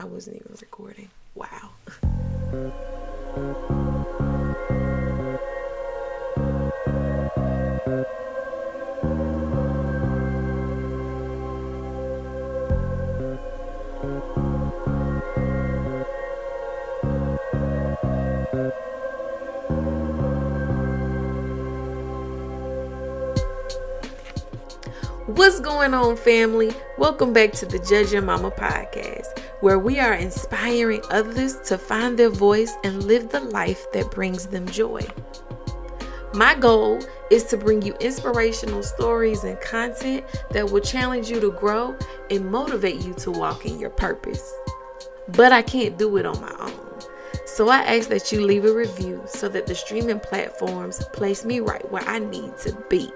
I wasn't even recording. Wow. What's going on, family? Welcome back to the Judge Your Mama podcast, where we are inspiring others to find their voice and live the life that brings them joy. My goal is to bring you inspirational stories and content that will challenge you to grow and motivate you to walk in your purpose. But I can't do it on my own. So I ask that you leave a review so that the streaming platforms place me right where I need to be.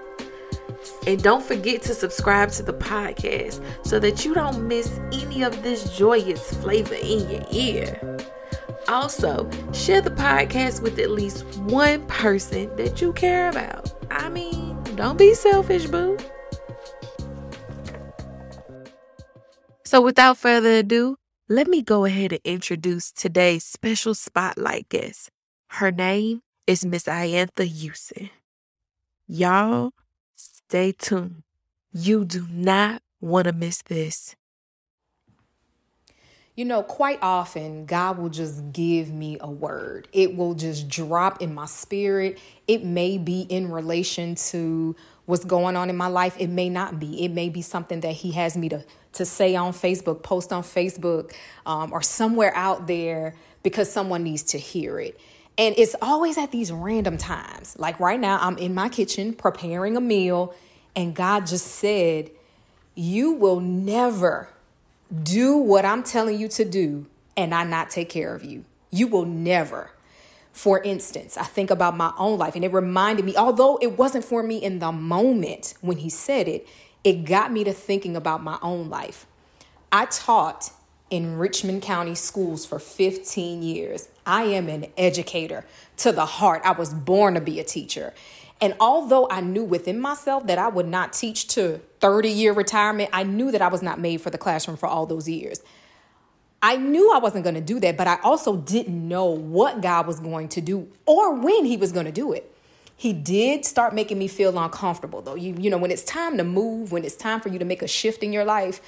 And don't forget to subscribe to the podcast so that you don't miss any of this joyous flavor in your ear. Also, share the podcast with at least one person that you care about. I mean, don't be selfish, boo. So without further ado, let me go ahead and introduce today's special spotlight guest. Her name is Miss Iantha Youson. Y'all, stay tuned. You do not want to miss this. You know, quite often, God will just give me a word. It will just drop in my spirit. It may be in relation to what's going on in my life. It may not be. It may be something that he has me to say on Facebook, post on Facebook, or somewhere out there because someone needs to hear it. And it's always at these random times. Like right now, I'm in my kitchen preparing a meal, and God just said, you will never do what I'm telling you to do and I not take care of you. You will never. For instance, I think about my own life, and it reminded me, although it wasn't for me in the moment when he said it, it got me to thinking about my own life. I taught in Richmond County schools for 15 years. I am an educator to the heart. I was born to be a teacher. And although I knew within myself that I would not teach to 30-year retirement, I knew that I was not made for the classroom for all those years. I knew I wasn't going to do that, but I also didn't know what God was going to do or when he was going to do it. He did start making me feel uncomfortable, though. You know, when it's time to move, when it's time for you to make a shift in your life,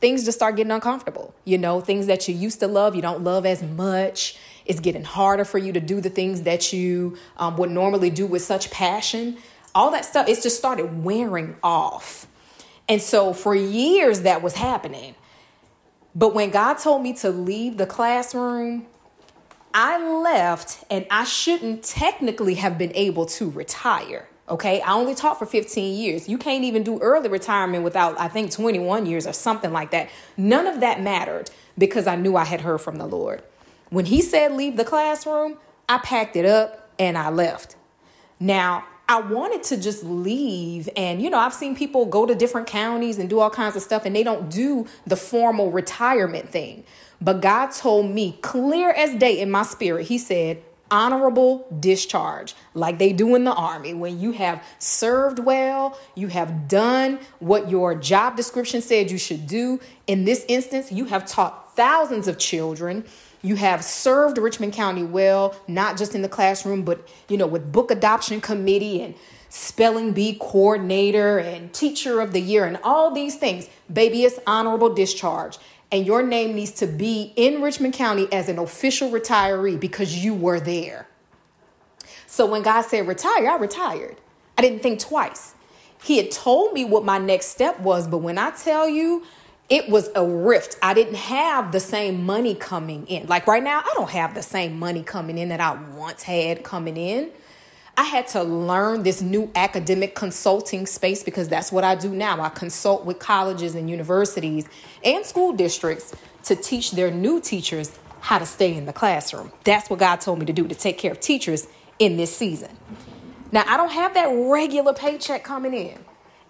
things just start getting uncomfortable. You know, things that you used to love, you don't love as much. It's getting harder for you to do the things that you would normally do with such passion. All that stuff, it's just started wearing off. And so for years that was happening. But when God told me to leave the classroom, I left, and I shouldn't technically have been able to retire. Okay, I only taught for 15 years. You can't even do early retirement without, I think, 21 years or something like that. None of that mattered because I knew I had heard from the Lord. When he said leave the classroom, I packed it up and I left. Now, I wanted to just leave. And, you know, I've seen people go to different counties and do all kinds of stuff, and they don't do the formal retirement thing. But God told me clear as day in my spirit, he said, honorable discharge, like they do in the Army. When you have served well, you have done what your job description said you should do. In this instance, you have taught thousands of children. You have served Richmond County well, not just in the classroom, but, you know, with book adoption committee and spelling bee coordinator and teacher of the year and all these things. Baby, it's honorable discharge. And your name needs to be in Richmond County as an official retiree because you were there. So when God said retire, I retired. I didn't think twice. He had told me what my next step was, but when I tell you, it was a rift. I didn't have the same money coming in. Like right now, I don't have the same money coming in that I once had coming in. I had to learn this new academic consulting space because that's what I do now. I consult with colleges and universities and school districts to teach their new teachers how to stay in the classroom. That's what God told me to do, to take care of teachers in this season. Now, I don't have that regular paycheck coming in,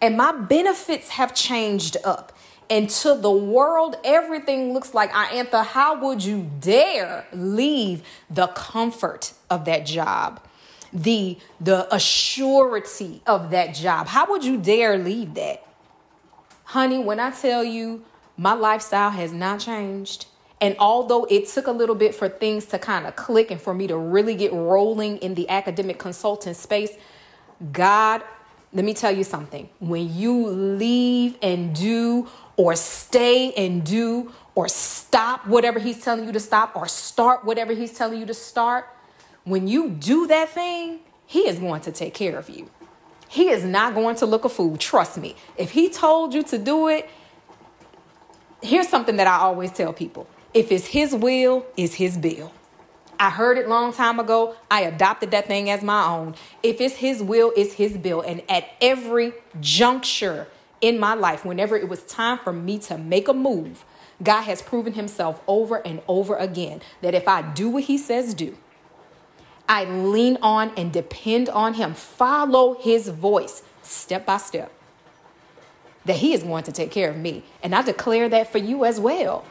and my benefits have changed up. And to the world, everything looks like, Iantha, how would you dare leave the comfort of that job? The assurity of that job. How would you dare leave that? Honey, when I tell you my lifestyle has not changed And although it took a little bit for things to kind of click and for me to really get rolling in the academic consultant space, God, let me tell you something. When you leave and do or stay and do or stop whatever he's telling you to stop or start whatever he's telling you to start, when you do that thing, he is going to take care of you. He is not going to look a fool. Trust me. If he told you to do it, here's something that I always tell people. If it's his will, it's his bill. I heard it long time ago. I adopted that thing as my own. If it's his will, it's his bill. And at every juncture in my life, whenever it was time for me to make a move, God has proven himself over and over again that if I do what he says do, I lean on and depend on him, follow his voice step by step, that he is going to take care of me. And I declare that for you as well.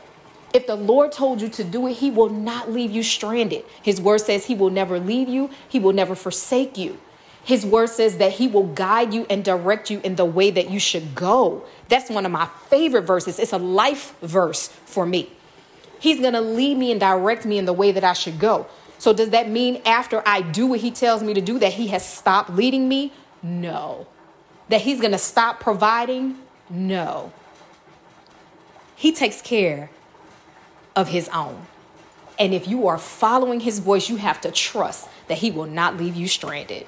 If the Lord told you to do it, he will not leave you stranded. His word says he will never leave you. He will never forsake you. His word says that he will guide you and direct you in the way that you should go. That's one of my favorite verses. It's a life verse for me. He's going to lead me and direct me in the way that I should go. So does that mean after I do what he tells me to do that he has stopped leading me? No. That he's going to stop providing? No. He takes care of his own. And if you are following his voice, you have to trust that he will not leave you stranded.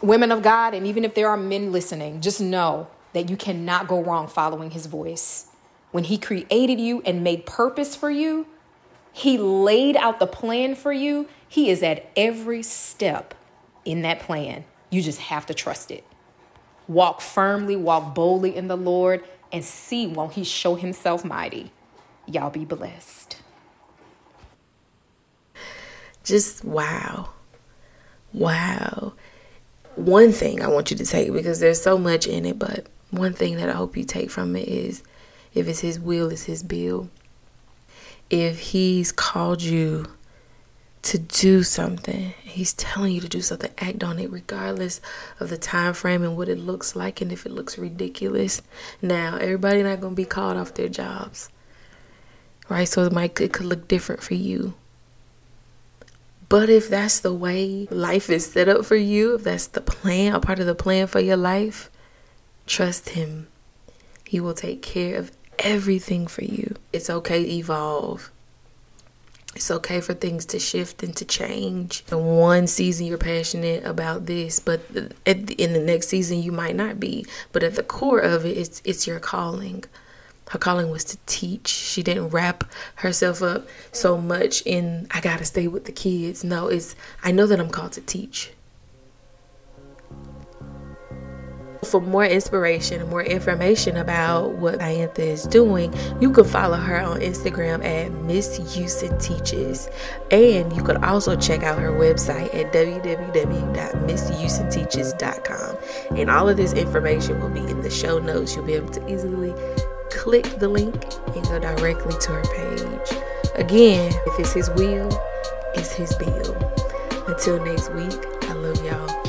Women of God, and even if there are men listening, just know that you cannot go wrong following his voice. When he created you and made purpose for you, he laid out the plan for you. He is at every step in that plan. You just have to trust it. Walk firmly, walk boldly in the Lord, and see won't he show himself mighty. Y'all be blessed. Just wow. Wow. One thing I want you to take, because there's so much in it, but one thing that I hope you take from it is, if it's his will, it's his bill. If he's called you to do something, he's telling you to do something, act on it regardless of the time frame and what it looks like and if it looks ridiculous. Now, everybody not going to be called off their jobs. Right, so it could look different for you. But if that's the way life is set up for you, if that's the plan, a part of the plan for your life, trust him. He will take care of everything for you. It's okay to evolve. It's okay for things to shift and to change. In one season, you're passionate about this, but in the next season, you might not be. But at the core of it, it's your calling. Her calling was to teach. She didn't wrap herself up so much in, I gotta stay with the kids. No, I know that I'm called to teach. For more inspiration and more information about what Iantha is doing, you can follow her on Instagram at Miss Youson Teaches. And you can also check out her website at www.missyusonteaches.com. And all of this information will be in the show notes. You'll be able to easily click the link and go directly to her page. Again, if it's his will, it's his bill. Until next week, I love y'all.